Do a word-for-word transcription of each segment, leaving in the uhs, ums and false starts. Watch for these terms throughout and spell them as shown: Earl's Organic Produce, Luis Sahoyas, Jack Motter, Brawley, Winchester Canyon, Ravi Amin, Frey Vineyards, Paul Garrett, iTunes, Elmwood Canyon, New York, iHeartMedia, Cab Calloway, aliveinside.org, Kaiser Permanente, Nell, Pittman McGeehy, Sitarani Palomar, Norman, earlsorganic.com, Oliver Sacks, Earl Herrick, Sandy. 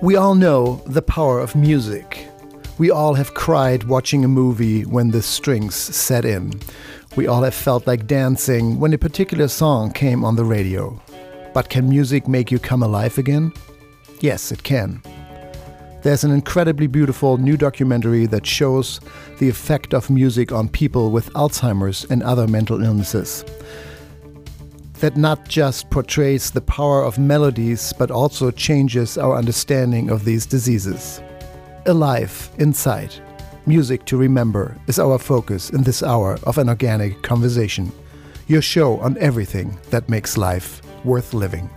We all know the power of music. We all have cried watching a movie when the strings set in. We all have felt like dancing when a particular song came on the radio. But can music make you come alive again? Yes, it can. There's an incredibly beautiful new documentary that shows the effect of music on people with Alzheimer's and other mental illnesses. That not just portrays the power of melodies, but also changes our understanding of these diseases. Alive Inside, Music to Remember, is our focus in this hour of an organic conversation. Your show on everything that makes life worth living.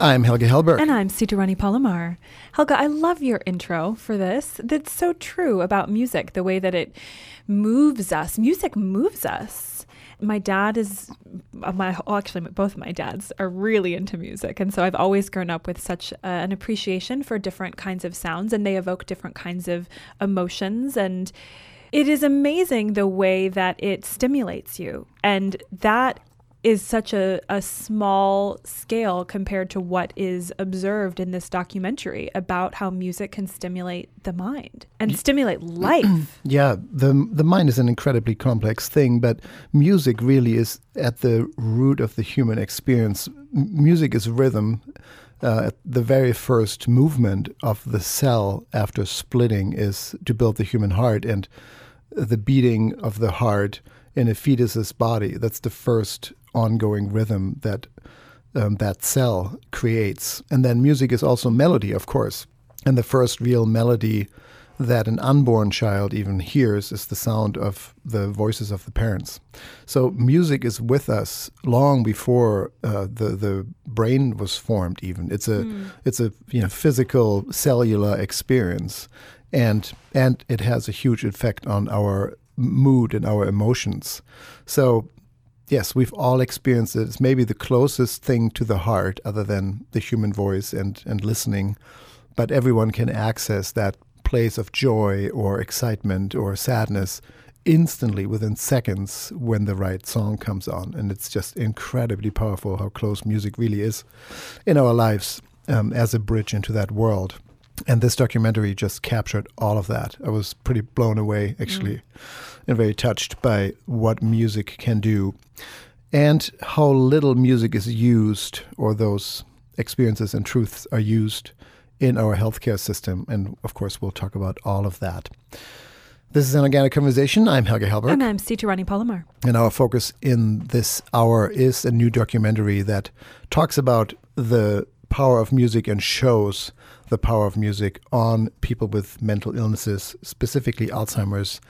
I'm Helga Hellberg. And I'm Sitarani Palomar. Helga, I love your intro for this. That's so true about music, the way that it moves us. Music moves us. My dad is, my actually both of my dads are really into music. And so I've always grown up with such uh, an appreciation for different kinds of sounds, and they evoke different kinds of emotions. And it is amazing the way that it stimulates you. And that is such a, a small scale compared to what is observed in this documentary about how music can stimulate the mind and stimulate life. Yeah, the the mind is an incredibly complex thing, but music really is at the root of the human experience. M- music is rhythm. Uh, the very first movement of the cell after splitting is to build the human heart, and the beating of the heart in a fetus's body, that's the first ongoing rhythm that um, that cell creates. And then music is also melody, of course. And the first real melody that an unborn child even hears is the sound of the voices of the parents. So music is with us long before uh, the the brain was formed. Even it's a mm. it's a you know physical cellular experience, and and it has a huge effect on our mood and our emotions. So yes, we've all experienced it. It's maybe the closest thing to the heart other than the human voice and, and listening. But everyone can access that place of joy or excitement or sadness instantly within seconds when the right song comes on. And it's just incredibly powerful how close music really is in our lives um, as a bridge into that world. And this documentary just captured all of that. I was pretty blown away, actually, mm. and very touched by what music can do and how little music is used, or those experiences and truths are used in our healthcare system. And, of course, we'll talk about all of that. This is An Organic Conversation. I'm Helga Hellberg. And I'm Sitarani Palomar. And our focus in this hour is a new documentary that talks about the power of music and shows the power of music on people with mental illnesses, specifically Alzheimer's.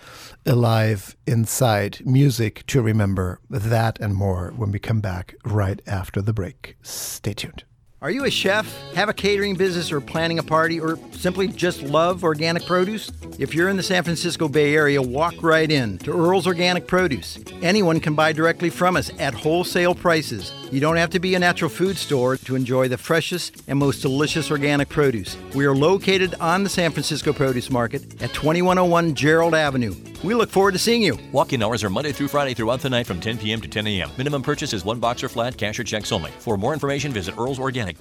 Alive Inside, Music to Remember, that and more when we come back right after the break. Stay tuned. Are you a chef, have a catering business, or planning a party, or simply just love organic produce? If you're in the San Francisco Bay Area, walk right in to Earl's Organic Produce. Anyone can buy directly from us at wholesale prices. You don't have to be a natural food store to enjoy the freshest and most delicious organic produce. We are located on the San Francisco Produce Market at twenty-one oh one Gerald Avenue. We look forward to seeing you. Walk-in hours are Monday through Friday throughout the night from ten p.m. to ten a.m. Minimum purchase is one box or flat, cash or checks only. For more information, visit earls organic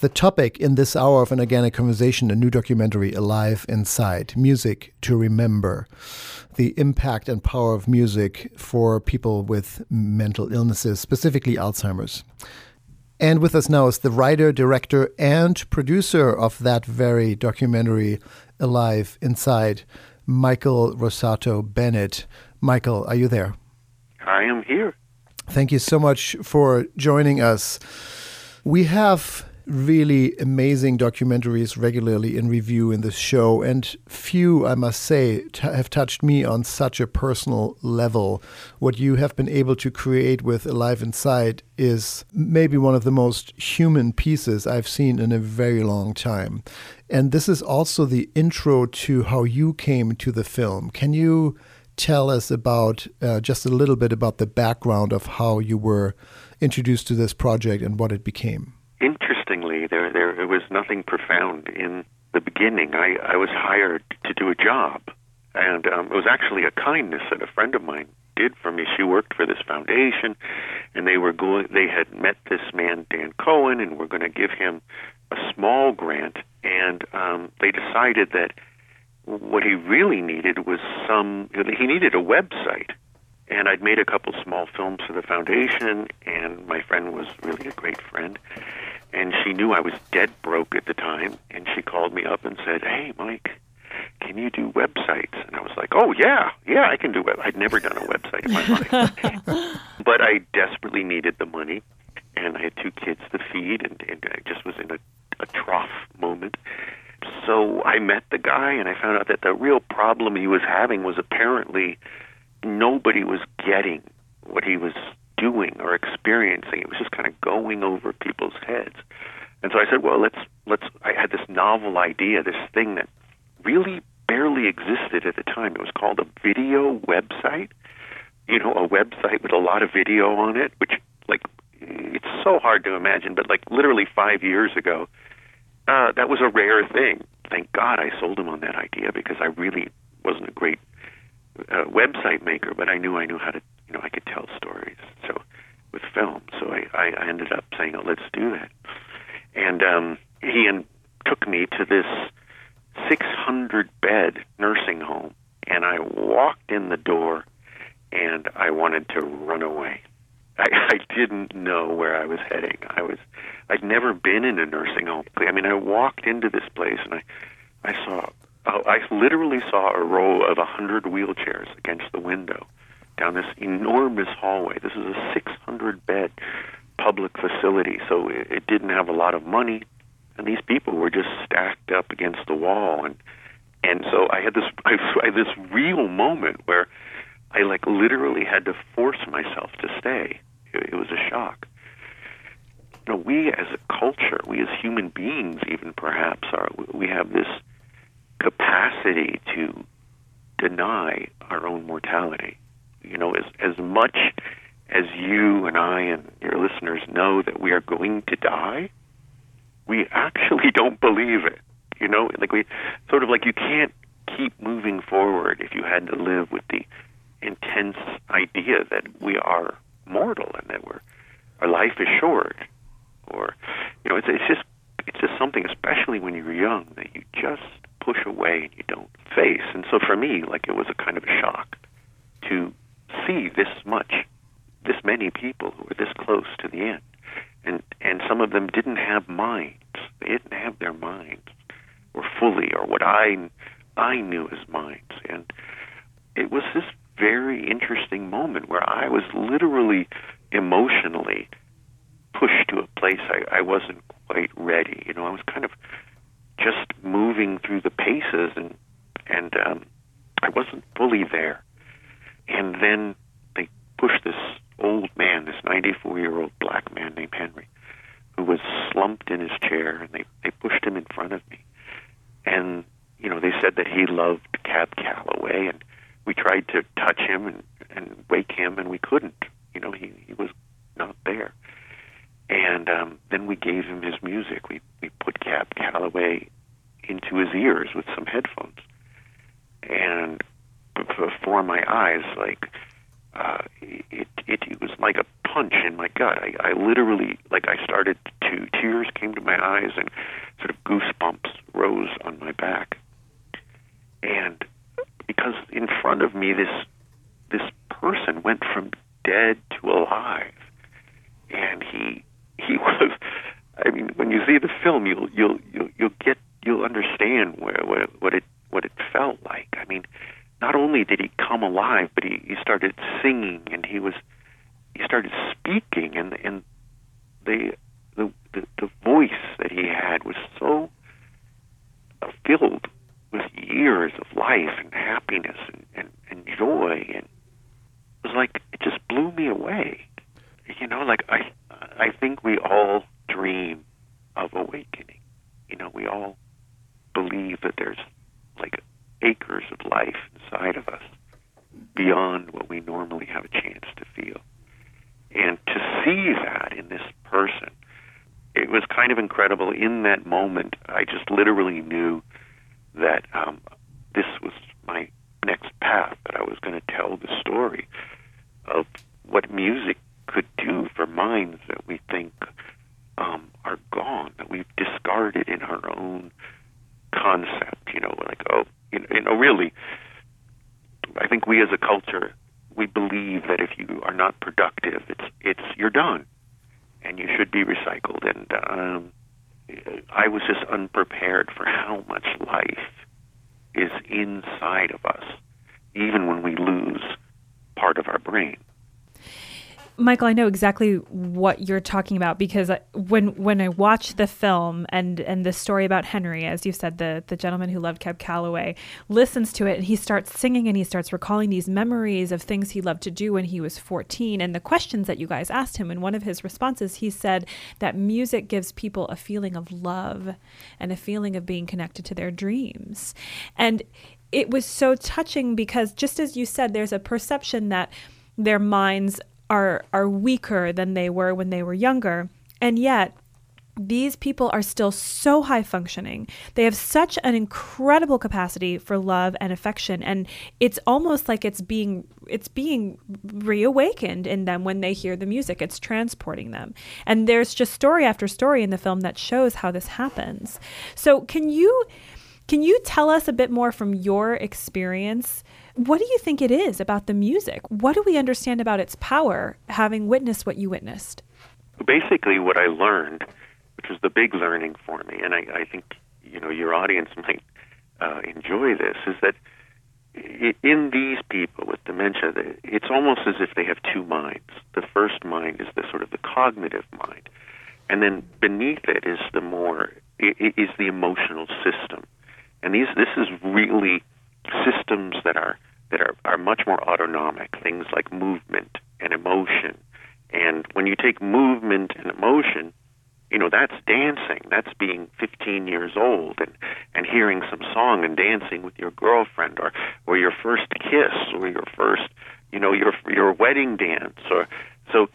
the topic in this hour of an organic conversation, a new documentary, Alive Inside, Music to Remember. The impact and power of music for people with mental illnesses, specifically Alzheimer's. And with us now is the writer, director, and producer of that very documentary, Alive Inside, Michael Rossato-Bennett. Michael, are you there? I am here. Thank you so much for joining us. We have really amazing documentaries regularly in review in this show, and few, I must say, t- have touched me on such a personal level. What you have been able to create with Alive Inside is maybe one of the most human pieces I've seen in a very long time. And this is also the intro to how you came to the film. Can you tell us about, uh, just a little bit about the background of how you were introduced to this project and what it became? Interestingly, there there was nothing profound in the beginning. I, I was hired to do a job, and um, it was actually a kindness that a friend of mine did for me. She worked for this foundation, and they were going. They had met this man, Dan Cohen, and were going to give him a small grant. And um, they decided that what he really needed was some. He needed a website. And I'd made a couple small films for the foundation, and my friend was really a great friend. And she knew I was dead broke at the time, and she called me up and said, "Hey, Mike, can you do websites?" And I was like, "Oh, yeah, yeah, I can do it." I'd never done a website in my life. But I desperately needed the money, and I had two kids to feed, and, and I just was in a, a trough moment. So I met the guy, and I found out that the real problem he was having was apparently nobody was getting what he was doing or experiencing. It was just kind of going over people's heads. And so I said, well, let's let's I had this novel idea, this thing that really barely existed at the time. It was called a video website, you know, a website with a lot of video on it, which, like, it's so hard to imagine, but like literally five years ago, uh, that was a rare thing. Thank God I sold him on that idea, because I really wasn't a great uh, website maker, but I knew I knew how to, you know, I could tell stories. So with film, so I, I ended up saying, "Oh, let's do that." And um, he in, took me to this six hundred bed nursing home, and I walked in the door, and I wanted to run away. I, I didn't know where I was heading. I was, I'd never been in a nursing home. I mean, I walked into this place, and I, I saw, I literally saw a row of a hundred wheelchairs against the window. Down this enormous hallway. This is a six hundred bed public facility, so it, it didn't have a lot of money, and these people were just stacked up against the wall. And and so I had this I, I had this real moment where I like literally had to force myself to stay. It, it was a shock. You know, we as a culture, we as human beings, even perhaps, are we have this capacity to deny our own mortality. You know, as as much as you and I and your listeners know that we are going to die, we actually don't believe it. You know, like we sort of like you can't keep moving forward if you had to live with the intense idea that we are mortal and that we're our life is short. Or, you know, it's it's just it's just something, especially when you're young, that you just push away and you don't face. And so for me, like it was a kind of a shock to see this much, this many people who were this close to the end. And and some of them didn't have minds. They didn't have their minds, or fully, or what I I knew as minds. And it was this very interesting moment where I was literally, emotionally, pushed to a place I, I wasn't quite ready. You know, I was kind of just moving through the paces, and and um, I wasn't fully there. And then they pushed this old man, this ninety-four-year-old black man named Henry, who was slumped in his chair, and they, they pushed him in front of me. And, you know, they said that he loved Cab Calloway, and we tried to touch him and, and wake him, and we couldn't. You know, he, he was not there. And um, then we gave him his music. We, we put Cab Calloway into his ears with some headphones. And before my eyes, like, uh, it, it it was like a punch in my gut. I, I literally, like, I started to, tears came to my eyes, and sort of goosebumps rose on my back. And because in front of me, this this person went from dead to alive, and he he was. I mean, when you see the film, you'll you'll you'll, you'll get you'll understand where, where, what it what it felt like. I mean, not only did he come alive, but he, he started singing, and he was he started speaking, and and the the the, the voice that he had was so filled with years of life and happiness and, and, and joy, and it was like it just blew me away. You know, like I I think we all dream of awakening. You know, we all believe that there's like acres of life inside of us beyond what we normally have a chance to feel. And to see that in this person, it was kind of incredible. In that moment, I just literally knew that um, this was my next path, that I was going to tell the story of what music could do for minds that we think um, are gone, that we've discarded in our own concept, you know, like, oh, you know, really, I think we as a culture, we believe that if you are not productive, it's, it's, you're done, and you should be recycled, and, um, I was just unprepared for how much life is inside of us, even when we lose part of our brain. Michael, I know exactly what you're talking about, because when when I watched the film and, and the story about Henry, as you said, the, the gentleman who loved Cab Calloway, listens to it, and he starts singing, and he starts recalling these memories of things he loved to do when he was fourteen and the questions that you guys asked him. And one of his responses, he said that music gives people a feeling of love and a feeling of being connected to their dreams. And it was so touching because, just as you said, there's a perception that their minds are are weaker than they were when they were younger. And yet, these people are still so high functioning. They have such an incredible capacity for love and affection. And it's almost like it's being it's being reawakened in them when they hear the music. It's transporting them. And there's just story after story in the film that shows how this happens. So can you can you tell us a bit more from your experience? What do you think it is about the music? What do we understand about its power, having witnessed what you witnessed? Basically, what I learned, which was the big learning for me, and I, I think, you know, your audience might uh, enjoy this, is that in these people with dementia, it's almost as if they have two minds. The first mind is the sort of the cognitive mind, and then beneath it is the more is the emotional system, and these this is really systems that are that are, are much more autonomic, things like movement and emotion. And when you take movement and emotion, you know, that's dancing. That's being fifteen years old and, and hearing some song and dancing with your girlfriend, or, or your first kiss, or your first, you know, your your wedding dance. Or so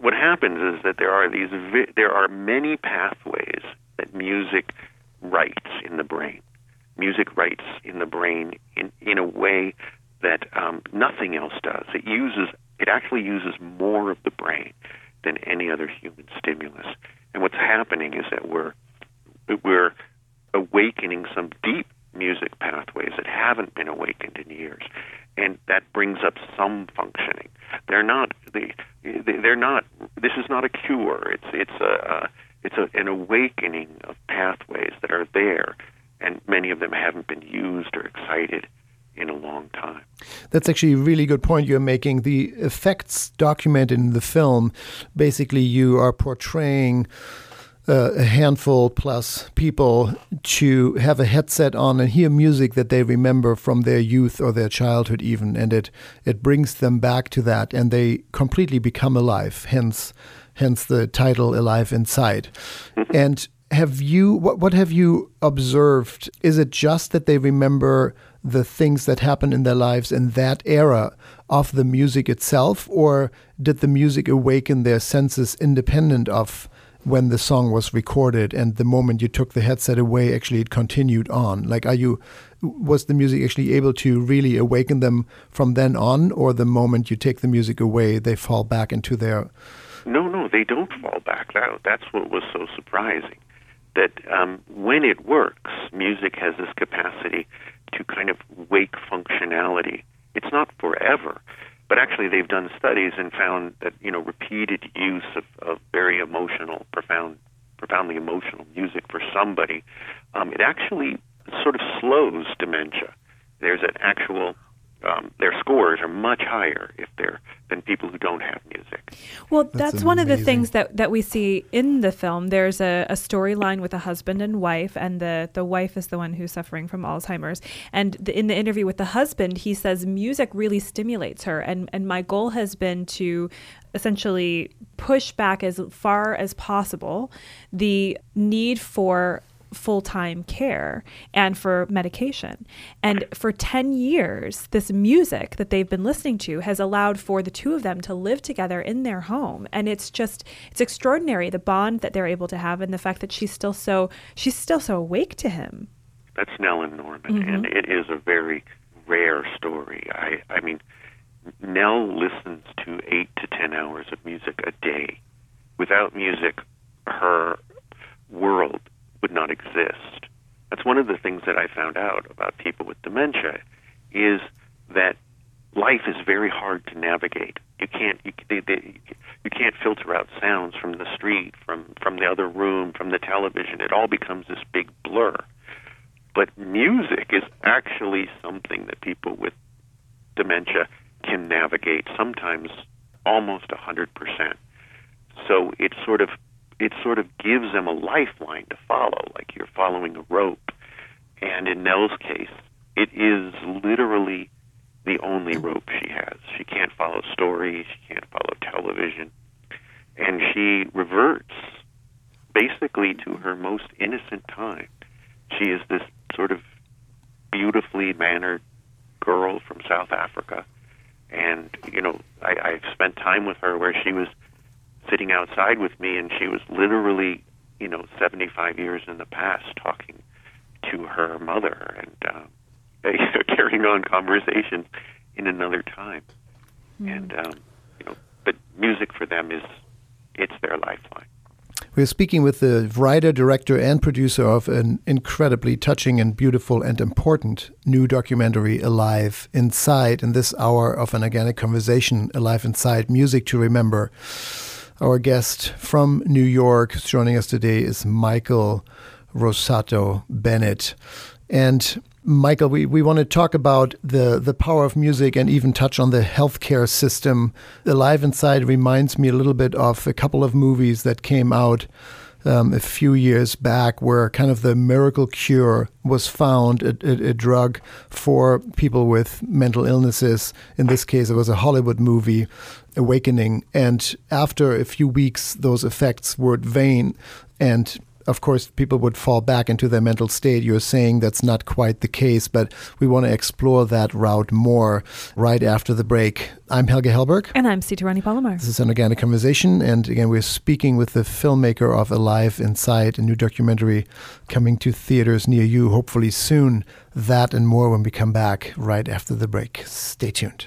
what happens is that there are these there are many pathways that music writes in the brain. Music writes in the brain in, in a way that um, nothing else does. It uses it actually uses more of the brain than any other human stimulus. And what's happening is that we're we're awakening some deep music pathways that haven't been awakened in years, and that brings up some functioning. They're not they they're not. This is not a cure. It's it's a it's a, an awakening of pathways that are there. And many of them haven't been used or excited in a long time. That's actually a really good point you're making. The effects documented in the film, basically you are portraying Uh, a handful plus people to have a headset on and hear music that they remember from their youth or their childhood even, and it it brings them back to that, and they completely become alive, hence hence the title Alive Inside. Mm-hmm. And have you what, what have you observed? Is it just that they remember the things that happened in their lives in that era of the music itself, or did the music awaken their senses independent of when the song was recorded, and the moment you took the headset away, actually it continued on? Like, are you, was the music actually able to really awaken them from then on, or the moment you take the music away, they fall back into their... No, no, they don't fall back. That, that's what was so surprising, that um, when it works, music has this capacity to kind of wake functionality. It's not forever. But actually, they've done studies and found that, you know, repeated use of, of very emotional, profound, profoundly emotional music for somebody, um, it actually sort of slows dementia. There's an actual, um, their scores are much higher if they're than people who don't have music. Well, that's, that's one of the things that, that we see in the film. There's a, a storyline with a husband and wife, and the, the wife is the one who's suffering from Alzheimer's. And the, in the interview with the husband, he says music really stimulates her. And, and my goal has been to essentially push back as far as possible the need for full-time care and for medication. And for ten years, this music that they've been listening to has allowed for the two of them to live together in their home. And it's just, it's extraordinary, the bond that they're able to have, and the fact that she's still so, she's still so awake to him. That's Nell and Norman. Mm-hmm. And it is a very rare story. I, I mean, Nell listens to eight to ten hours of music a day. Without music, her world would not exist. That's one of the things that I found out about people with dementia, is that life is very hard to navigate. You can't you, they, they, you can't filter out sounds from the street, from, from the other room, from the television. It all becomes this big blur. But music is actually something that people with dementia can navigate, sometimes almost one hundred percent. So it's sort of it sort of gives them a lifeline to follow, like you're following a rope. And in Nell's case, it is literally the only rope she has. She can't follow stories, she can't follow television. And she reverts basically to her most innocent time. She is this sort of beautifully mannered girl from South Africa. And, you know, I, I've spent time with her where she was sitting outside with me, and she was literally, you know, seventy-five years in the past, talking to her mother and um, you know, carrying on conversations in another time. Mm. And um, you know, but music for them is it's their lifeline. We're speaking with the writer, director, and producer of an incredibly touching and beautiful and important new documentary, Alive Inside, in this hour of an organic conversation, Alive Inside, Music to Remember. Our guest from New York joining us today is Michael Rossato-Bennett. And Michael, we, we want to talk about the, the power of music and even touch on the healthcare system. Alive Inside reminds me a little bit of a couple of movies that came out um, a few years back, where kind of the miracle cure was found, a, a, a drug for people with mental illnesses. In this case, it was a Hollywood movie, Awakening. And after a few weeks, those effects were vain, and of course, people would fall back into their mental state. You're saying that's not quite the case, but we want to explore that route more right after the break. I'm Helga Hellberg. And I'm Sitarani Palomar. This is an organic conversation. And again, we're speaking with the filmmaker of Alive Inside, a new documentary coming to theaters near you, hopefully soon. That and more when we come back right after the break. Stay tuned.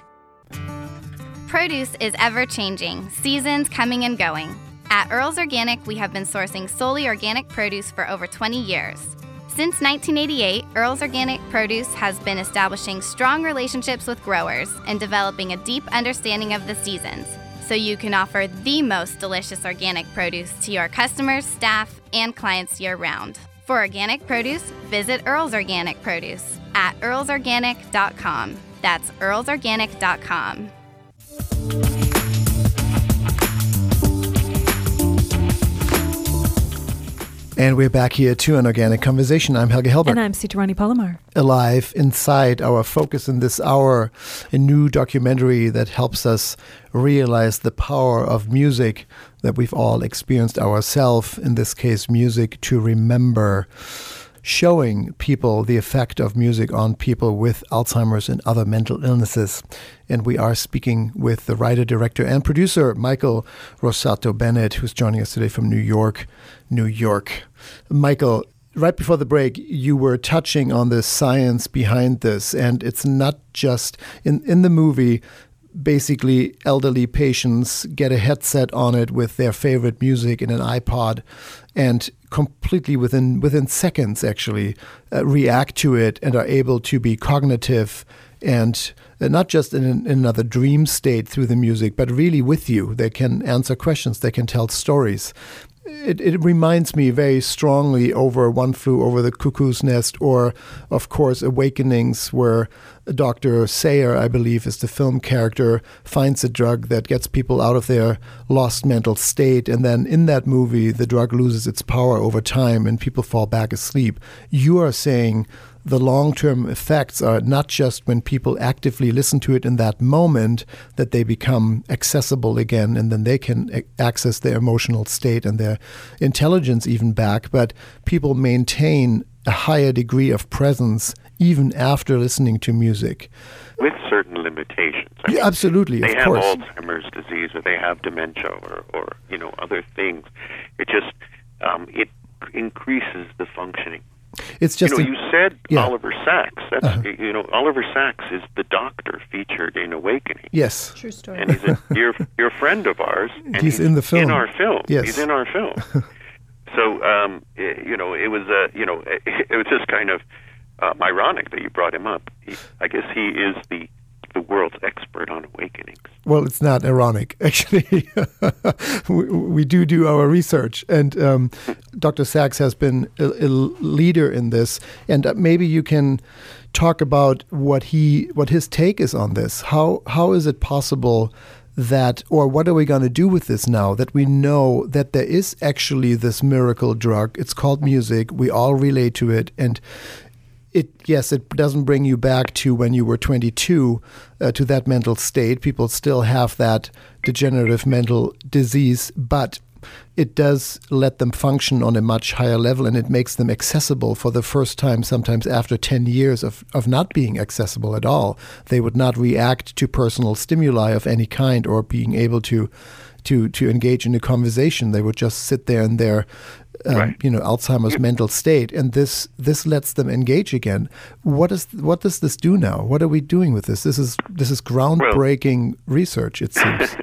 Produce is ever-changing, seasons coming and going. At Earl's Organic, we have been sourcing solely organic produce for over twenty years. Since nineteen eighty-eight, Earl's Organic Produce has been establishing strong relationships with growers and developing a deep understanding of the seasons, so you can offer the most delicious organic produce to your customers, staff, and clients year-round. For organic produce, visit Earl's Organic Produce at earls organic dot com. That's earls organic dot com. And we're back here to an organic conversation. I'm Helga Hellberg. And I'm Sitarani Palomar. Alive Inside, our focus in this hour, a new documentary that helps us realize the power of music that we've all experienced ourselves, in this case, music to remember, showing people the effect of music on people with Alzheimer's and other mental illnesses. And we are speaking with the writer, director, and producer, Michael Rossato-Bennett, who's joining us today from New York, New York. Michael, right before the break, you were touching on the science behind this, and it's not just in, in the movie. Basically, elderly patients get a headset on it with their favorite music in an iPod, and completely within within seconds, actually, uh, react to it and are able to be cognitive and uh, not just in, an, in another dream state through the music, but really with you. They can answer questions. They can tell stories. It, it reminds me very strongly over One Flew Over the Cuckoo's Nest, or, of course, Awakenings, where Doctor Sayer, I believe, is the film character, finds a drug that gets people out of their lost mental state. And then in that movie, the drug loses its power over time and people fall back asleep. You are saying the long-term effects are not just when people actively listen to it in that moment that they become accessible again, and then they can access their emotional state and their intelligence even back, but people maintain a higher degree of presence even after listening to music. With certain limitations. I mean, yeah, absolutely, of course. They have Alzheimer's disease, or they have dementia, or, or you know, other things. It just, um, it increases the functioning. It's just, you know, a, you said yeah. Oliver Sacks. That's, uh-huh. You know, Oliver Sacks is the doctor featured in Awakening. Yes. True story. And he's a dear, dear friend of ours. And he's, he's in the film. in our film. Yes. He's in our film. So, um, it, you know, it was, uh, you know, it, it was just kind of um, ironic that you brought him up. He, I guess he is the the world's expert on awakenings. Well, it's not ironic, actually. we, we do do our research, and um, Doctor Sacks has been a, a leader in this, and maybe you can talk about what he, what his take is on this. How how is it possible that, or what are we going to do with this now that we know that there is actually this miracle drug? It's called music. We all relate to it, and it, yes, it doesn't bring you back to when you were twenty-two, uh, to that mental state. People still have that degenerative mental disease, but it does let them function on a much higher level, and it makes them accessible for the first time, sometimes after ten years of, of not being accessible at all. They would not react to personal stimuli of any kind, or being able to to, to engage in a conversation. They would just sit there in their um, right. you know, Alzheimer's yeah. mental state, and this this lets them engage again. What is what does this do now? What are we doing with this? This is this is groundbreaking well, research, it seems.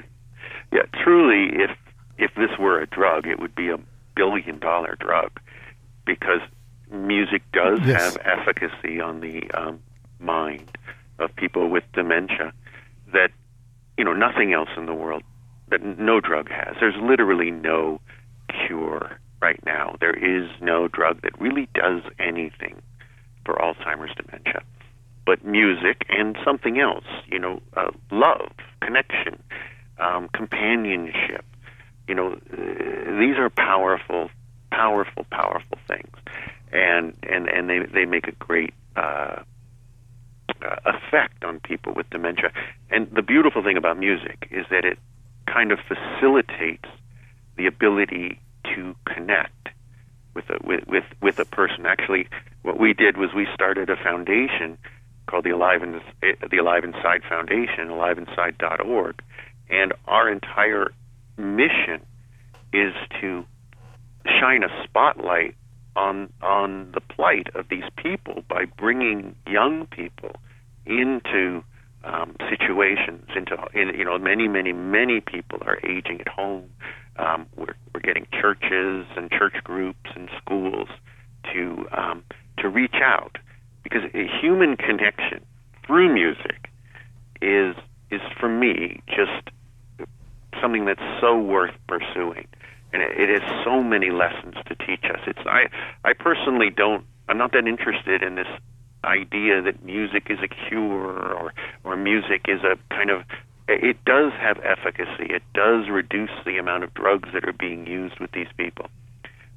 Yeah, truly, if If this were a drug, it would be a billion-dollar drug, because music does yes. have efficacy on the um, mind of people with dementia that, you know, nothing else in the world, that no drug has. There's literally no cure right now. There is no drug that really does anything for Alzheimer's dementia. But music and something else, you know, uh, love, connection, um, companionship. You know, uh, these are powerful, powerful, powerful things, and and, and they, they make a great uh, uh, effect on people with dementia. And the beautiful thing about music is that it kind of facilitates the ability to connect with a, with, with, with a person. Actually, what we did was we started a foundation called the Alive, In, the Alive Inside Foundation, alive inside dot org, and our entire mission is to shine a spotlight on on the plight of these people by bringing young people into um, situations, into in, you know, many, many, many people are aging at home. Um, we're we're getting churches and church groups and schools to um, to reach out, because a human connection through music is is for me just something that's so worth pursuing, and it, it has so many lessons to teach us. It's I I personally don't I'm not that interested in this idea that music is a cure or or music is a kind of. It does have efficacy. It does reduce the amount of drugs that are being used with these people.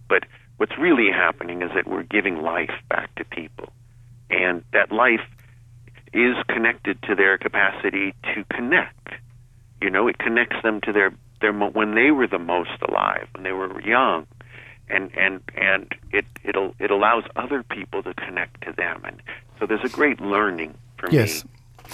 But what's really happening is that we're giving life back to people. And that life is connected to their capacity to connect. You know, it connects them to their, their when they were the most alive, when they were young. And and, and it it'll, it allows other people to connect to them. And so there's a great learning for yes. me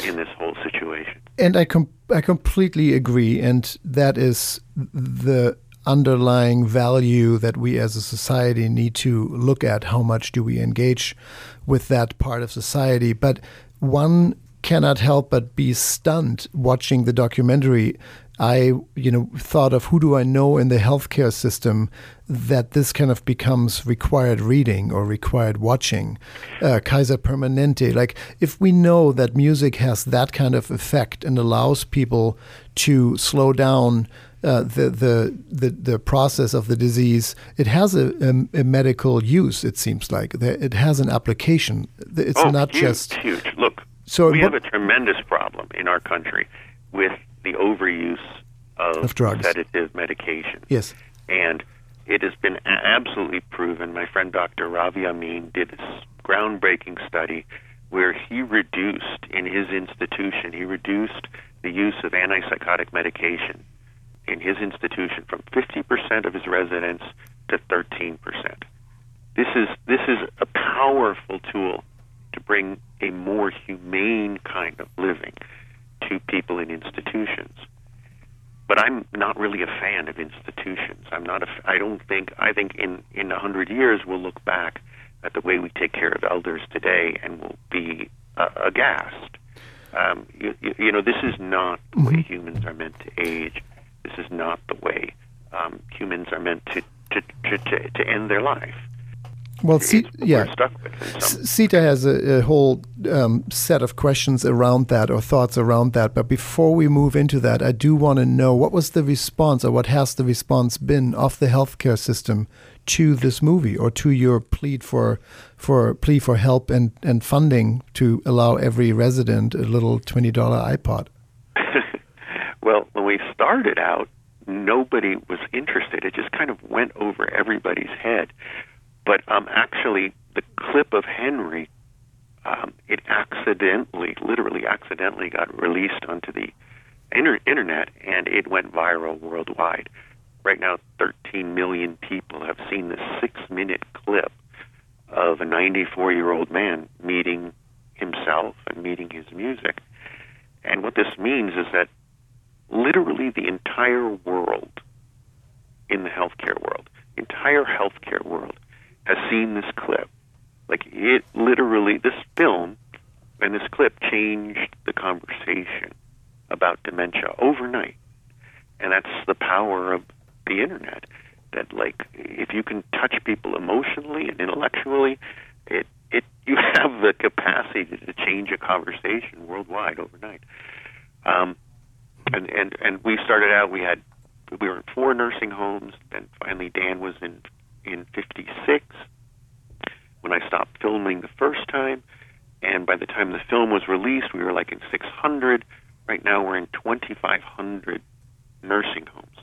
in this whole situation. And I com- I completely agree, and that is the underlying value that we as a society need to look at. How much do we engage with that part of society? But one cannot help but be stunned watching the documentary. I, you know, thought of who do I know in the healthcare system that this kind of becomes required reading or required watching, uh, Kaiser Permanente. Like, if we know that music has that kind of effect and allows people to slow down uh, the, the the the process of the disease, it has a, a, a medical use. It seems like it has an application. It's oh, not huge, just huge. Look, so we have what, a tremendous problem in our country with the overuse of, of drugs. Sedative medication. Yes. And it has been absolutely proven. My friend Doctor Ravi Amin did this groundbreaking study where he reduced, in his institution, he reduced the use of antipsychotic medication in his institution from fifty percent of his residents to thirteen percent. This is, this is a powerful tool to bring a more humane kind of living to people in institutions. But I'm not really a fan of institutions. I'm not a, I don't think, I think in, in one hundred years we'll look back at the way we take care of elders today and we'll be uh, aghast. Um, you, you know, this is not the way humans are meant to age. This is not the way um, humans are meant to, to, to, to, to end their life. Well, C- yeah, CETA has a, a whole um, set of questions around that or thoughts around that. But before we move into that, I do want to know what was the response or what has the response been of the healthcare system to this movie or to your plea for for plea for help and, and funding to allow every resident a little twenty dollar iPod? Well, when we started out, nobody was interested. It just kind of went over everybody's head. But um, actually, the clip of Henry, um, it accidentally, literally accidentally got released onto the inter- internet, and it went viral worldwide. Right now, thirteen million people have seen this six-minute clip of a ninety-four-year-old man meeting himself and meeting his music. And what this means is that literally the entire world, in the healthcare world, entire healthcare world, has seen this clip. Like, it literally, this film and this clip changed the conversation about dementia overnight. And that's the power of the internet, that, like, if you can touch people emotionally and intellectually, it it you have the capacity to change a conversation worldwide overnight. Um, and, and, and we started out, we had, we were in four nursing homes, then finally Dan was in in fifty-six when I stopped filming the first time, and by the time the film was released we were like in six hundred. Right now we're in twenty-five hundred nursing homes.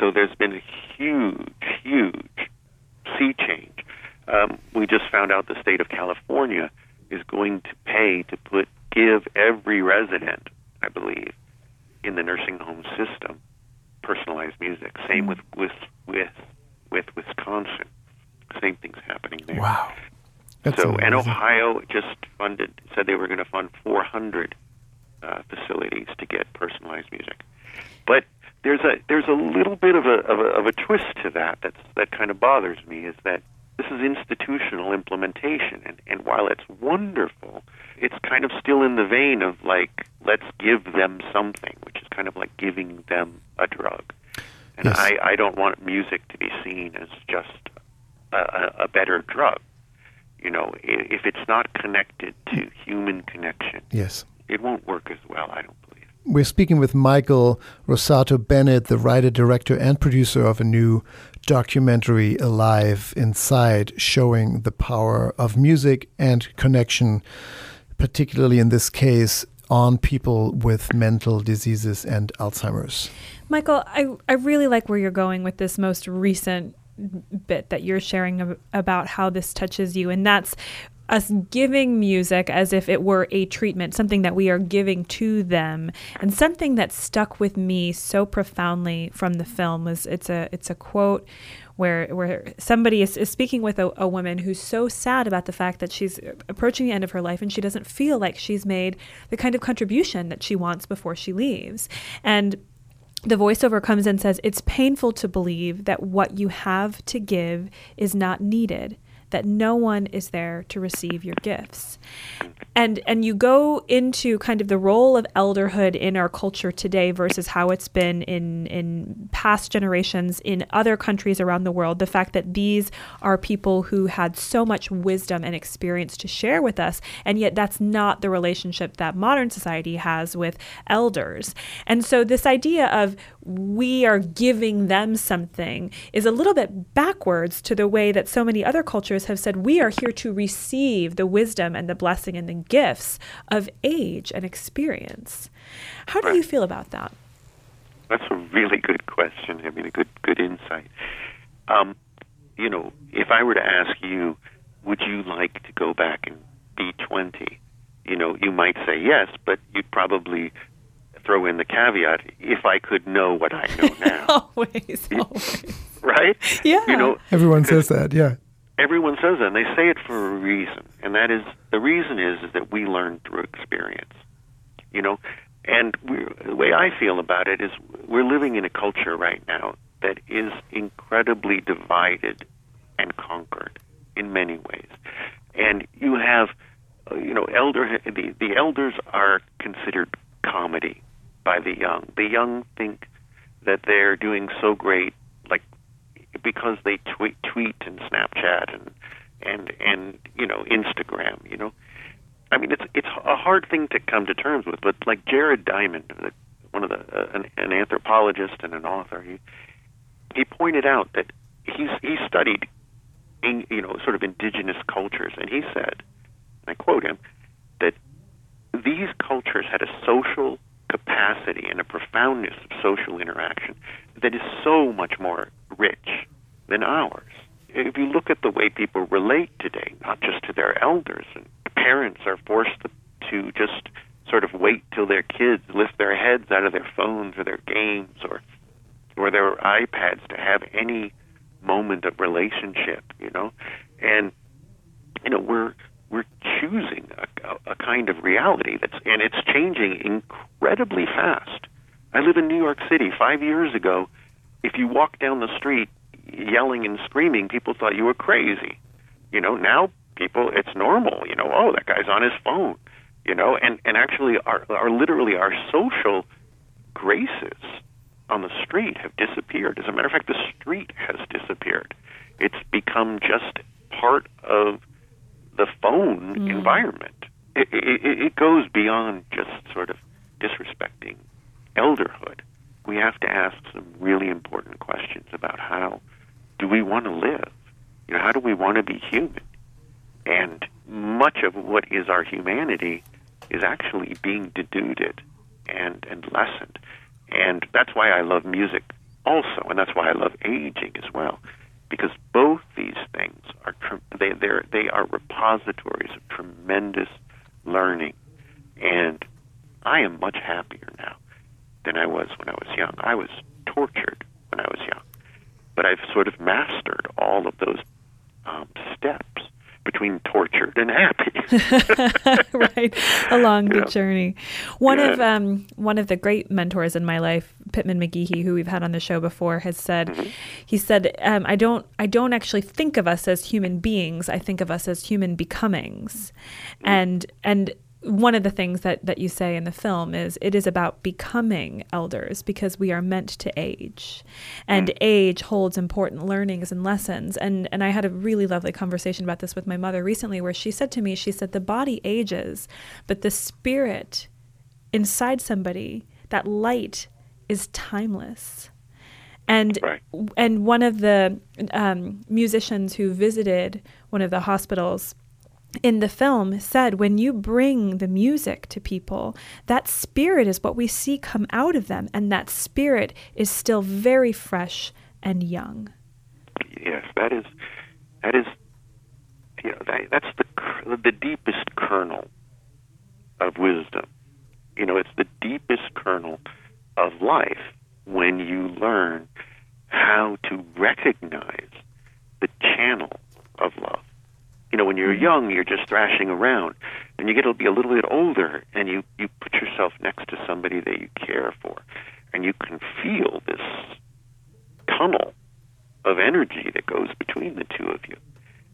So there's been a huge huge sea change. Um, we just found out the state of California is going to pay to put give every resident, I believe, in the nursing home system personalized music. Same with with with with Wisconsin. Same thing's happening there. Wow. That's so amazing. And Ohio just funded, said they were going to fund four hundred uh, facilities to get personalized music. But there's a there's a little bit of a of a, of a twist to that that's, that kind of bothers me, is that this is institutional implementation, and, and while it's wonderful, it's kind of still in the vein of, like, let's give them something, which is kind of like giving them a drug. And yes. I, I don't want music to be seen as just a, a better drug. You know, if it's not connected to human connection, yes, it won't work as well, I don't believe. We're speaking with Michael Rossato-Bennett, the writer, director, and producer of a new documentary, Alive Inside, showing the power of music and connection, particularly in this case, on people with mental diseases and Alzheimer's. Michael, I, I really like where you're going with this most recent bit that you're sharing ab- about how this touches you, and that's us giving music as if it were a treatment, something that we are giving to them. And something that stuck with me so profoundly from the film was it's a it's a quote where where somebody is, is speaking with a, a woman who's so sad about the fact that she's approaching the end of her life and she doesn't feel like she's made the kind of contribution that she wants before she leaves. And the voiceover comes in and says, "It's painful to believe that what you have to give is not needed, that no one is there to receive your gifts." And and you go into kind of the role of elderhood in our culture today versus how it's been in, in past generations in other countries around the world, the fact that these are people who had so much wisdom and experience to share with us, and yet that's not the relationship that modern society has with elders. And so this idea of we are giving them something is a little bit backwards to the way that so many other cultures have said we are here to receive the wisdom and the blessing and the gifts of age and experience. How do you feel about that? That's a really good question. I mean, a good good insight. Um, you know, if I were to ask you, would you like to go back and be twenty? You know, you might say yes, but you'd probably throw in the caveat, if I could know what I know now. always, always. Right? Yeah. You know, everyone says that, yeah. Everyone says that, and they say it for a reason. And that is, the reason is, is that we learn through experience. You know, and the way I feel about it is we're living in a culture right now that is incredibly divided and conquered in many ways. And you have, you know, elder the, the elders are considered comedy by the young. The young think that they're doing so great, like, because they tweet, tweet and Snapchat and, and and you know, Instagram. You know, I mean, it's it's a hard thing to come to terms with. But like Jared Diamond, one of the uh, an, an anthropologist and an author, he he pointed out that he he studied in, you know, sort of indigenous cultures, and he said, and I quote him, that these cultures had a social capacity and a profoundness of social interaction that is so much more rich than ours. If you look at the way people relate today, not just to their elders, and parents are forced to just sort of wait till their kids lift their heads out of their phones or their games or or their iPads to have any moment of relationship, you know? And, you know, we're We're choosing a, a kind of reality that's, and it's changing incredibly fast. I live in New York City. Five years ago, if you walked down the street yelling and screaming, people thought you were crazy. You know, now people, it's normal. You know, oh, that guy's on his phone. You know, and, and actually, our, our literally our social graces on the street have disappeared. As a matter of fact, the street has disappeared. It's become just part of the phone mm. environment. It, it, it goes beyond just sort of disrespecting elderhood. We have to ask some really important questions about how do we want to live? You know, how do we want to be human? And much of what is our humanity is actually being denuded and, and lessened. And that's why I love music also, and that's why I love aging as well, because both these things are they they are repositories of tremendous learning, and I am much happier now than I was when I was young. I was tortured when I was young, but I've sort of mastered all of those um, steps between tortured and happy. Right, along the yeah. journey. One yeah. of um, one of the great mentors in my life, Pittman McGeehy, who we've had on the show before, has said, mm-hmm. he said, um, I don't I don't actually think of us as human beings. I think of us as human becomings. Mm-hmm. And and one of the things that, that you say in the film is it is about becoming elders because we are meant to age, and mm. age holds important learnings and lessons. And, and I had a really lovely conversation about this with my mother recently, where she said to me, she said, the body ages, but the spirit inside somebody, that light is timeless. And right. and one of the um, musicians who visited one of the hospitals in the film said, when you bring the music to people, that spirit is what we see come out of them, and that spirit is still very fresh and young. Yes, that is, that is, you know, that, that's the the deepest kernel of wisdom. You know, it's the deepest kernel of life when you learn how to recognize the channel of love. You know, when you're young, you're just thrashing around, and you get to be a little bit older, and you, you put yourself next to somebody that you care for, and you can feel this tunnel of energy that goes between the two of you.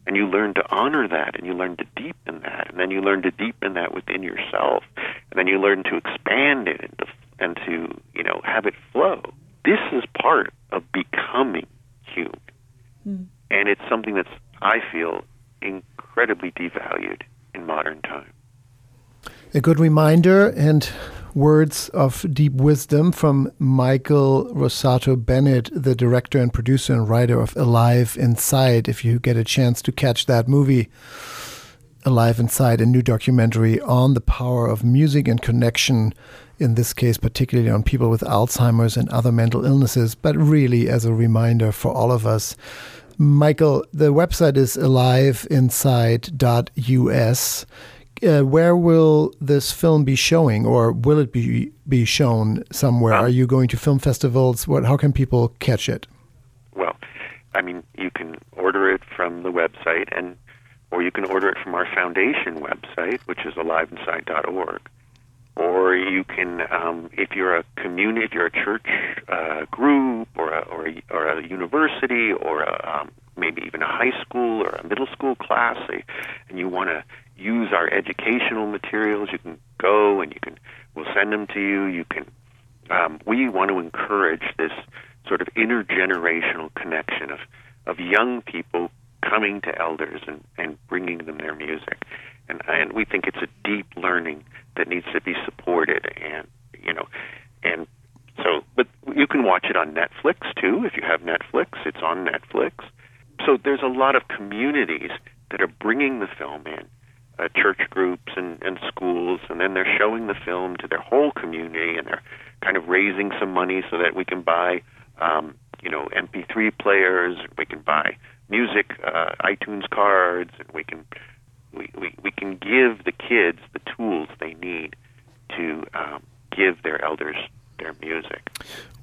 And you learn to honor that, and you learn to deepen that, and then you learn to deepen that within yourself, and then you learn to expand it and to, and to you know, have it flow. This is part of becoming human, mm. and it's something that's, I feel, incredibly devalued in modern time. A good reminder and words of deep wisdom from Michael Rossato-Bennett, the director and producer and writer of Alive Inside. If you get a chance to catch that movie, Alive Inside, a new documentary on the power of music and connection, in this case particularly on people with Alzheimer's and other mental illnesses, but really as a reminder for all of us. Michael, the website is alive inside dot U S. Uh, where will this film be showing, or will it be be shown somewhere? Um, Are you going to film festivals? What? How can people catch it? Well, I mean, you can order it from the website, and or you can order it from our foundation website, which is alive inside dot org. Or you can, um, if you're a community, if you're a church uh, group, or a, or a, or a university, or a, um, maybe even a high school or a middle school class, and you want to use our educational materials, you can go and you can. We'll send them to you. You can. Um, we want to encourage this sort of intergenerational connection of of young people coming to elders and, and bringing them their music, and and we think it's a deep learning that needs to be supported, and you know, and so, but you can watch it on Netflix too. If you have Netflix, it's on Netflix. So there's a lot of communities that are bringing the film in, uh, church groups and, and schools, and then they're showing the film to their whole community, and they're kind of raising some money so that we can buy, um, you know, M P three players, we can buy music, uh, iTunes cards, and we can. We, we we can give the kids the tools they need to um, give their elders their music.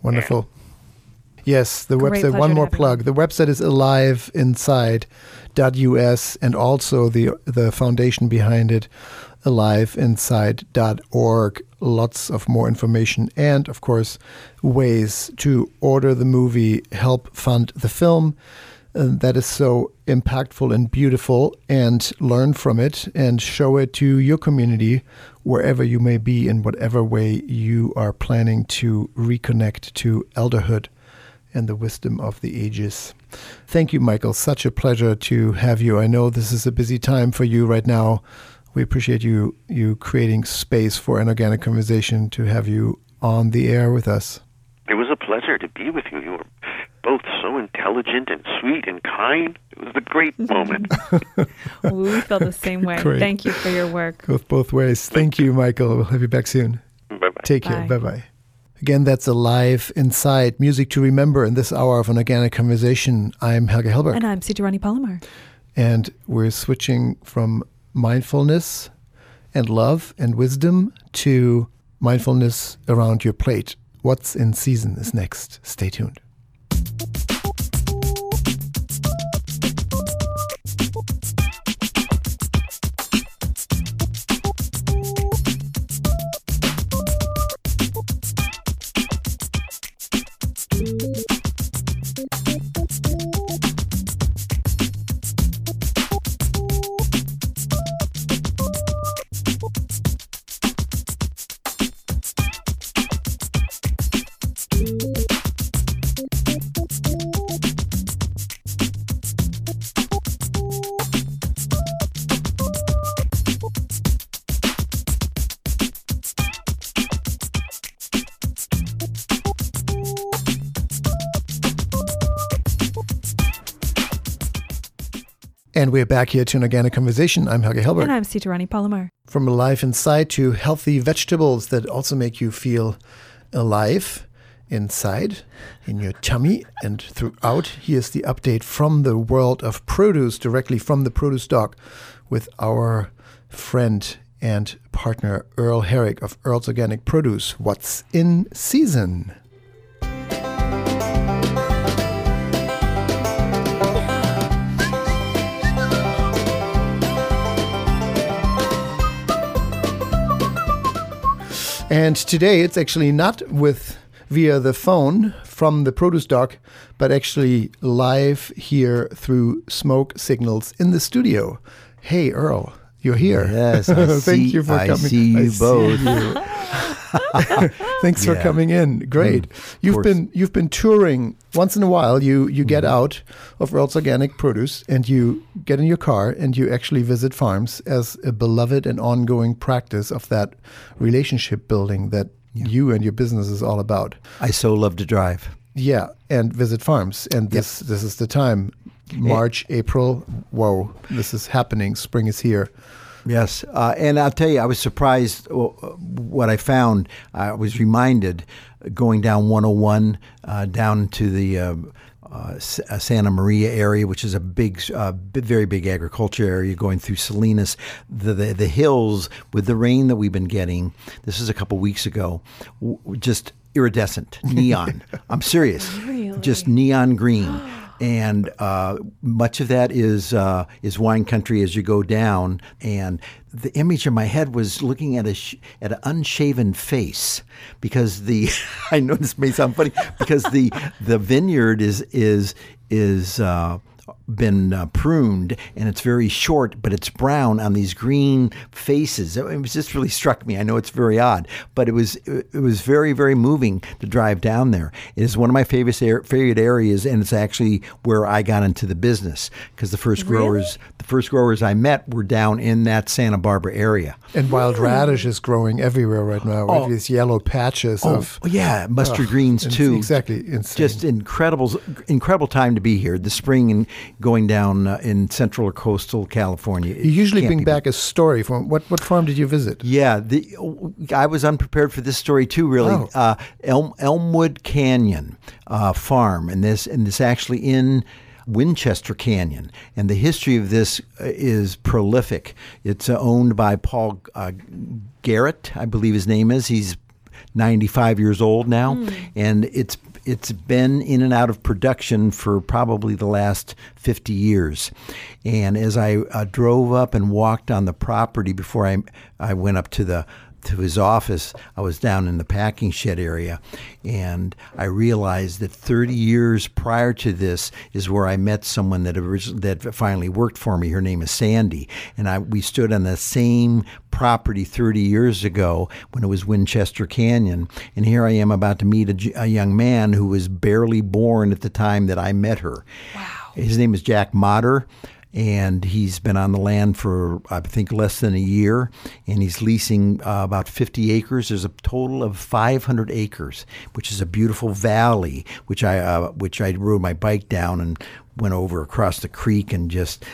Wonderful. And yes, the website, one more plug. You. The website is alive inside dot U S, and also the the foundation behind it, alive inside dot org. Lots of more information and, of course, ways to order the movie, help fund the film. And that is so impactful and beautiful, and learn from it and show it to your community wherever you may be, in whatever way you are planning to reconnect to elderhood and the wisdom of the ages. Thank you, Michael. Such a pleasure to have you. I know this is a busy time for you right now. We appreciate you you creating space for an organic conversation, to have you on the air with us. It was a pleasure to be with you. You were both so intelligent and sweet and kind. It was a great moment. We felt the same way. Great. Thank you for your work. Both, both ways. Thank you, Michael. We'll have you back soon. Bye-bye. Take Bye. care. Bye-bye. Again, that's Alive Inside, music to remember in this hour of an organic conversation. I'm Helga Hellberg. And I'm Sitarani Palomar. And we're switching from mindfulness and love and wisdom to mindfulness around your plate. What's in season is next. Stay tuned. And we're back here to an organic conversation. I'm Helga Hellberg. And I'm Sitarani Palomar. From Alive Inside to healthy vegetables that also make you feel alive inside, in your tummy and throughout. Here's the update from the world of produce, directly from the produce dock, with our friend and partner Earl Herrick of Earl's Organic Produce. What's in season? And today it's actually not with via the phone from the produce dock, but actually live here through smoke signals in the studio. Hey, Earl, you're here. Yes, I Thank see, you for I coming. see you I both. See you. Thanks yeah. for coming in. Great. Mm, you've been you've been touring. Once in a while, you you get mm-hmm. out of Earl's Organic Produce and you get in your car and you actually visit farms as a beloved and ongoing practice of that relationship building that yeah. you and your business is all about. I so love to drive. Yeah, and visit farms. And this yep. this is the time. March, it, April. Whoa, this is happening. Spring is here. Yes, uh, and I'll tell you, I was surprised what I found. I was reminded going down one oh one uh, down to the uh, uh, Santa Maria area, which is a big, uh, very big agriculture area, going through Salinas, the, the the hills with the rain that we've been getting. This is a couple weeks ago, just iridescent, neon. I'm serious, really? Just neon green. And uh, much of that is uh, is wine country as you go down. And the image in my head was looking at a sh- at an unshaven face, because the I know this may sound funny because the the vineyard is is is uh, been uh, pruned and it's very short, but it's brown on these green faces. It was just really struck me. I know it's very odd, but it was it was very, very moving to drive down there. It is one of my favorite favorite areas, and it's actually where I got into the business, because the first really? growers the first growers I met were down in that Santa Barbara area. And wild radish is growing everywhere right now. Right? Oh, these yellow patches oh, of yeah, mustard oh, greens too. Exactly, insane. Just incredible, incredible time to be here. The spring and going down uh, in central or coastal California. You usually bring back a story from what what farm did you visit? Yeah, the, I was unprepared for this story too. Really, oh. uh, Elm, Elmwood Canyon uh, farm, and this and this actually in Winchester Canyon, and the history of this is prolific. It's owned by Paul uh, Garrett, I believe his name is. He's ninety-five years old now, mm. and it's. It's been in and out of production for probably the last fifty years. And as I uh, drove up and walked on the property before I I went up to the to his office, I was down in the packing shed area, and I realized that thirty years prior to this is where I met someone that originally, that finally worked for me. Her name is Sandy, and I we stood on the same property thirty years ago when it was Winchester Canyon, and here I am about to meet a, a young man who was barely born at the time that I met her. Wow. His name is Jack Motter, and he's been on the land for I think less than a year, and he's leasing uh, about fifty acres. There's a total of five hundred acres, which is a beautiful valley, which I uh, which I rode my bike down and went over across the creek and just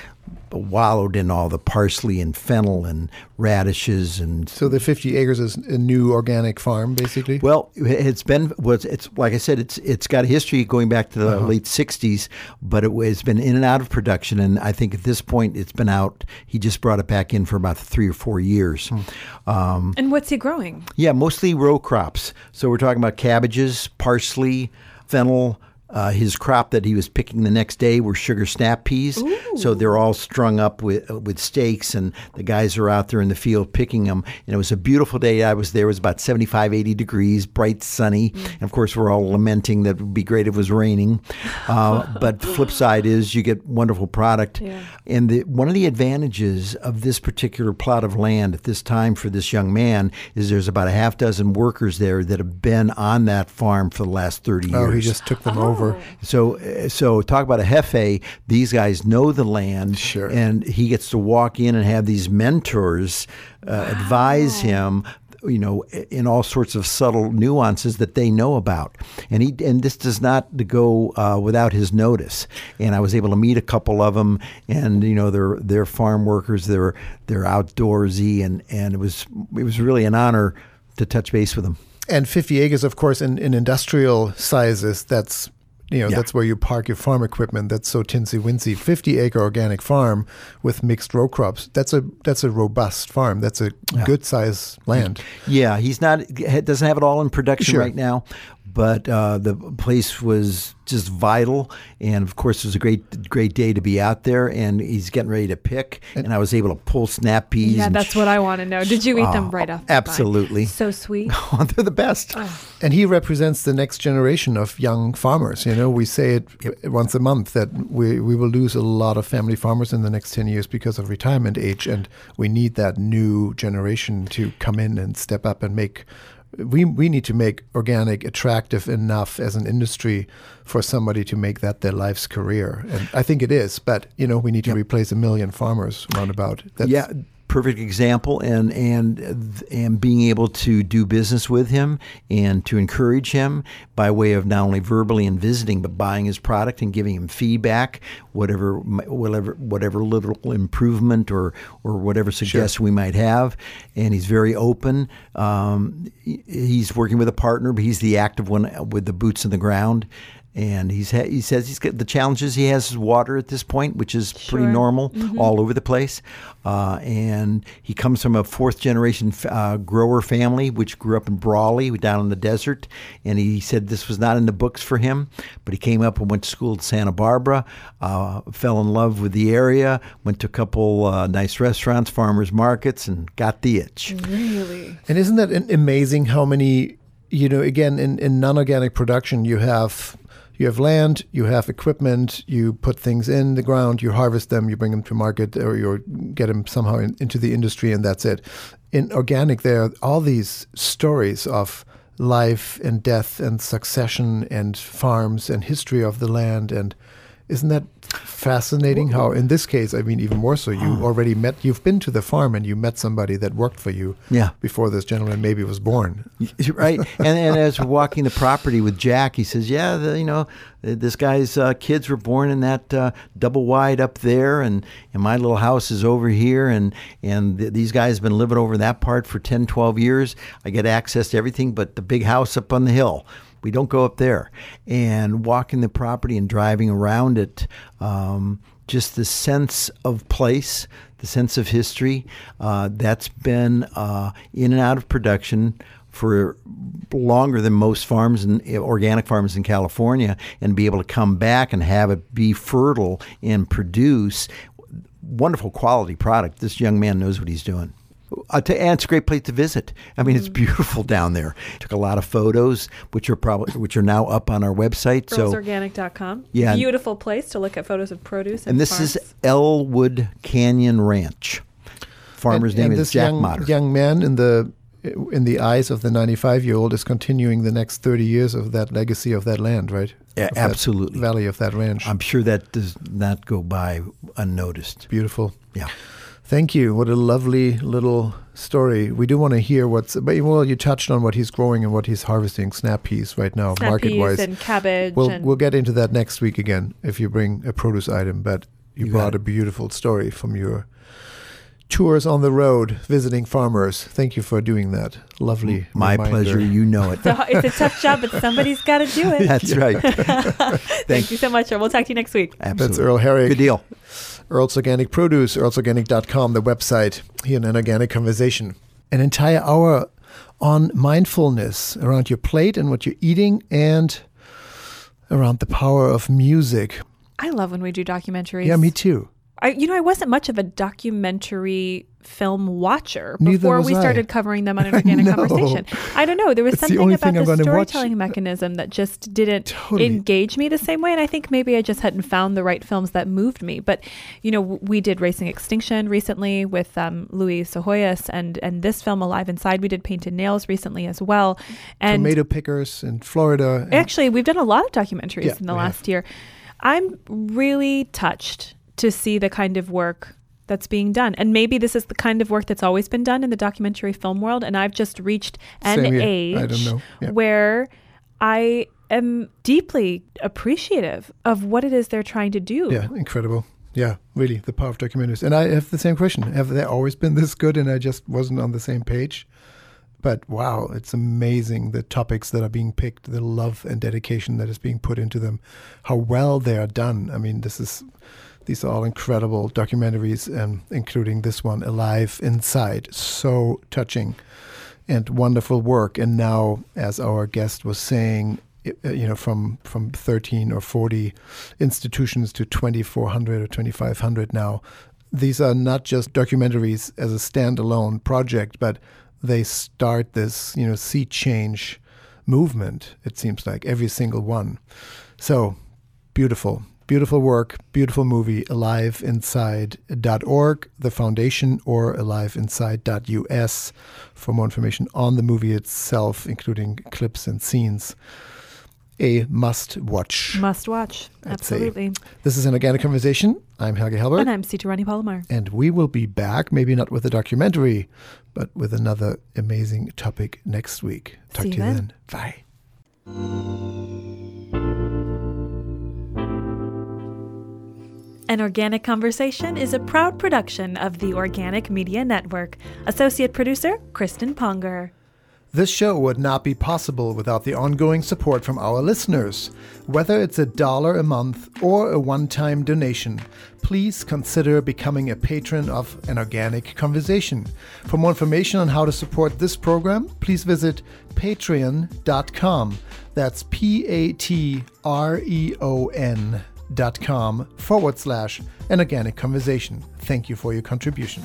wallowed in all the parsley and fennel and radishes. And so the fifty acres is a new organic farm, basically? Well, it's been, was it's like I said, it's it's got a history going back to the uh-huh. late sixties, but it, it's been in and out of production, and I think at this point it's been out. He just brought it back in for about three or four years. Hmm. Um, and what's he growing? Yeah, mostly row crops. So we're talking about cabbages, parsley, fennel. Uh, his crop that he was picking the next day were sugar snap peas. Ooh. So they're all strung up with uh, with stakes, and the guys are out there in the field picking them. And it was a beautiful day. I was there. It was about seventy-five, eighty degrees, bright, sunny. Mm. And, of course, we're all lamenting that it would be great if it was raining. Uh, but the flip side is you get wonderful product. Yeah. And the, one of the advantages of this particular plot of land at this time for this young man is there's about a half dozen workers there that have been on that farm for the last thirty years. Oh, he just took them oh. over. So, so talk about a jefe. These guys know the land, sure. and he gets to walk in and have these mentors uh, wow. advise him you know, in all sorts of subtle nuances that they know about. And he and this does not go uh, without his notice. And I was able to meet a couple of them, and you know, they're they're farm workers, they're they're outdoorsy, and and it was it was really an honor to touch base with them. And fifty acres, of course, in, in industrial sizes, that's you know, yeah. that's where you park your farm equipment. That's so tinsy-wincy. fifty-acre organic farm with mixed row crops. That's a that's a robust farm. That's a yeah. good size land. Yeah, he's not doesn't have it all in production sure. right now, but uh, the place was just vital. And of course, it was a great great day to be out there. And he's getting ready to pick. And, and I was able to pull snap peas. Yeah, that's sh- what I want to know. Did you eat uh, them right off? Absolutely. The so sweet. They're the best. Oh. And he represents the next generation of young farmers. You know, we say it yep. once a month that we, we will lose a lot of family farmers in the next ten years because of retirement age. And we need that new generation to come in and step up and make We we need to make organic attractive enough as an industry for somebody to make that their life's career. And I think it is, but you know, we need to yep. replace a million farmers roundabout. That's yeah, perfect example, and and and being able to do business with him and to encourage him by way of not only verbally and visiting, but buying his product and giving him feedback, whatever whatever whatever little improvement or or whatever suggestion sure. we might have. And he's very open. Um, he's working with a partner, but he's the active one with the boots on the ground. And he's ha- he says he's got the challenges he has is water at this point, which is sure. pretty normal mm-hmm. all over the place. Uh, and he comes from a fourth generation uh, grower family, which grew up in Brawley down in the desert. And he said this was not in the books for him, but he came up and went to school at Santa Barbara, uh, fell in love with the area, went to a couple uh, nice restaurants, farmers markets, and got the itch. Really? And isn't that amazing how many, you know, again, in, in non-organic production, you have... You have land, you have equipment, you put things in the ground, you harvest them, you bring them to market, or you get them somehow in, into the industry, and that's it. In organic, there are all these stories of life and death and succession and farms and history of the land. And isn't that fascinating how, in this case, I mean, even more so, you already met, you've been to the farm and you met somebody that worked for you yeah. before this gentleman maybe was born. Right. And, and as we're walking the property with Jack, he says, yeah, the, you know, this guy's uh, kids were born in that uh, double wide up there, and, and my little house is over here, and, and th- these guys have been living over that part for ten, twelve years. I get access to everything but the big house up on the hill. We don't go up there. And walking the property and driving around it, um, just the sense of place, the sense of history, uh, that's been uh, in and out of production for longer than most farms and organic farms in California, and be able to come back and have it be fertile and produce wonderful quality product. This young man knows what he's doing. Uh, to, and it's a great place to visit. I mean, mm-hmm. it's beautiful down there. Took a lot of photos, which are probably which are now up on our website. So earls organic dot com. Yeah, beautiful place to look at photos of produce. And, and this farms. is Elmwood Canyon Ranch. Farmer's and, name and is Jack young, Motter. Young man in the in the eyes of the ninety-five-year-old is continuing the next thirty years of that legacy of that land, right? Yeah, of absolutely. Valley of that ranch. I'm sure that does not go by unnoticed. Beautiful. Yeah. Thank you. What a lovely little story. We do want to hear what's, well, you touched on what he's growing and what he's harvesting, snap peas right now, snap market-wise. Snap peas and cabbage. We'll, and we'll get into that next week again if you bring a produce item, but you, you brought a beautiful story from your tours on the road, visiting farmers. Thank you for doing that. Lovely My reminder. Pleasure. You know it. It's a, it's a tough job, but somebody's got to do it. That's right. Thank, Thank you so much, Earl. We'll talk to you next week. Absolutely. That's Earl Herrick. Good deal. Earl's Organic Produce, earls organic dot com, the website, here in An Organic Conversation. An entire hour on mindfulness around your plate and what you're eating and around the power of music. I love when we do documentaries. Yeah, me too. I, you know, I wasn't much of a documentary film watcher before we started I. covering them on An Organic I Conversation. I don't know. There was it's something about the storytelling watch. mechanism that just didn't totally. engage me the same way. And I think maybe I just hadn't found the right films that moved me. But, you know, we did Racing Extinction recently with um, Luis Sahoyas, and, and this film, Alive Inside. We did Painted Nails recently as well. And Tomato Pickers in Florida. And actually, we've done a lot of documentaries yeah, in the last have. year. I'm really touched to see the kind of work that's being done. And maybe this is the kind of work that's always been done in the documentary film world. And I've just reached an Same, yeah. age I don't know. Yeah. where I am deeply appreciative of what it is they're trying to do. Yeah, incredible. Yeah, really, the power of documentaries. And I have the same question. Have they always been this good and I just wasn't on the same page? But wow, it's amazing the topics that are being picked, the love and dedication that is being put into them, how well they are done. I mean, this is... These are all incredible documentaries, um, including this one, Alive Inside. So touching and wonderful work. And now, as our guest was saying, it, uh, you know, from, from thirteen or forty institutions to twenty-four hundred or twenty-five hundred now, these are not just documentaries as a standalone project, but they start this, you know, sea change movement, it seems like, every single one. So beautiful. Beautiful work, beautiful movie, alive inside dot org, the foundation, or alive inside dot u s for more information on the movie itself, including clips and scenes. A must watch. Must watch. I'd Absolutely. Say. This is An Organic Conversation. I'm Helga Hellberg. And I'm Sitarani Palomar. And we will be back, maybe not with a documentary, but with another amazing topic next week. Talk See to you then. then. Bye. An Organic Conversation is a proud production of the Organic Media Network. Associate Producer, Kristen Ponger. This show would not be possible without the ongoing support from our listeners. Whether it's a dollar a month or a one-time donation, please consider becoming a patron of An Organic Conversation. For more information on how to support this program, please visit patreon dot com. That's P A T R E O N dot com forward slash An Organic Conversation. Thank you for your contribution.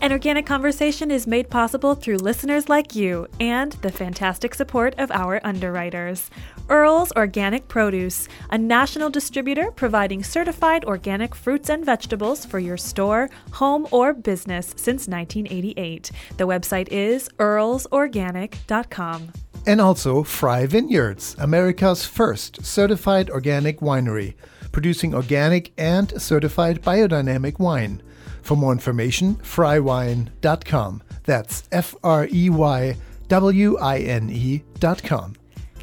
An Organic Conversation is made possible through listeners like you and the fantastic support of our underwriters. Earl's Organic Produce, a national distributor providing certified organic fruits and vegetables for your store, home, or business since nineteen eighty-eight. The website is earls organic dot com. And also Frey Vineyards, America's first certified organic winery, producing organic and certified biodynamic wine. For more information, frey wine dot com. That's F R E Y W I N E dot com.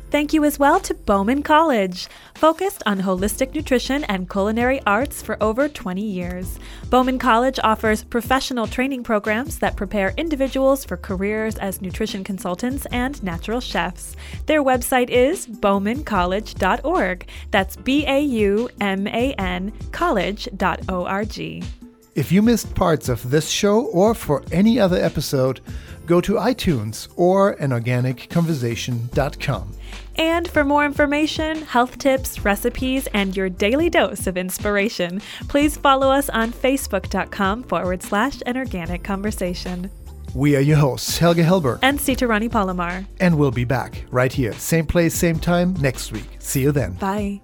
Thank you as well to Bauman College, focused on holistic nutrition and culinary arts for over twenty years. Bauman College offers professional training programs that prepare individuals for careers as nutrition consultants and natural chefs. Their website is bauman college dot org. That's B A U M A N college dot org. If you missed parts of this show or for any other episode, go to iTunes or an organic conversation dot com. And for more information, health tips, recipes, and your daily dose of inspiration, please follow us on facebook dot com forward slash An Organic Conversation. We are your hosts, Helga Hellberg and Sitarani Palomar. And we'll be back right here, same place, same time next week. See you then. Bye.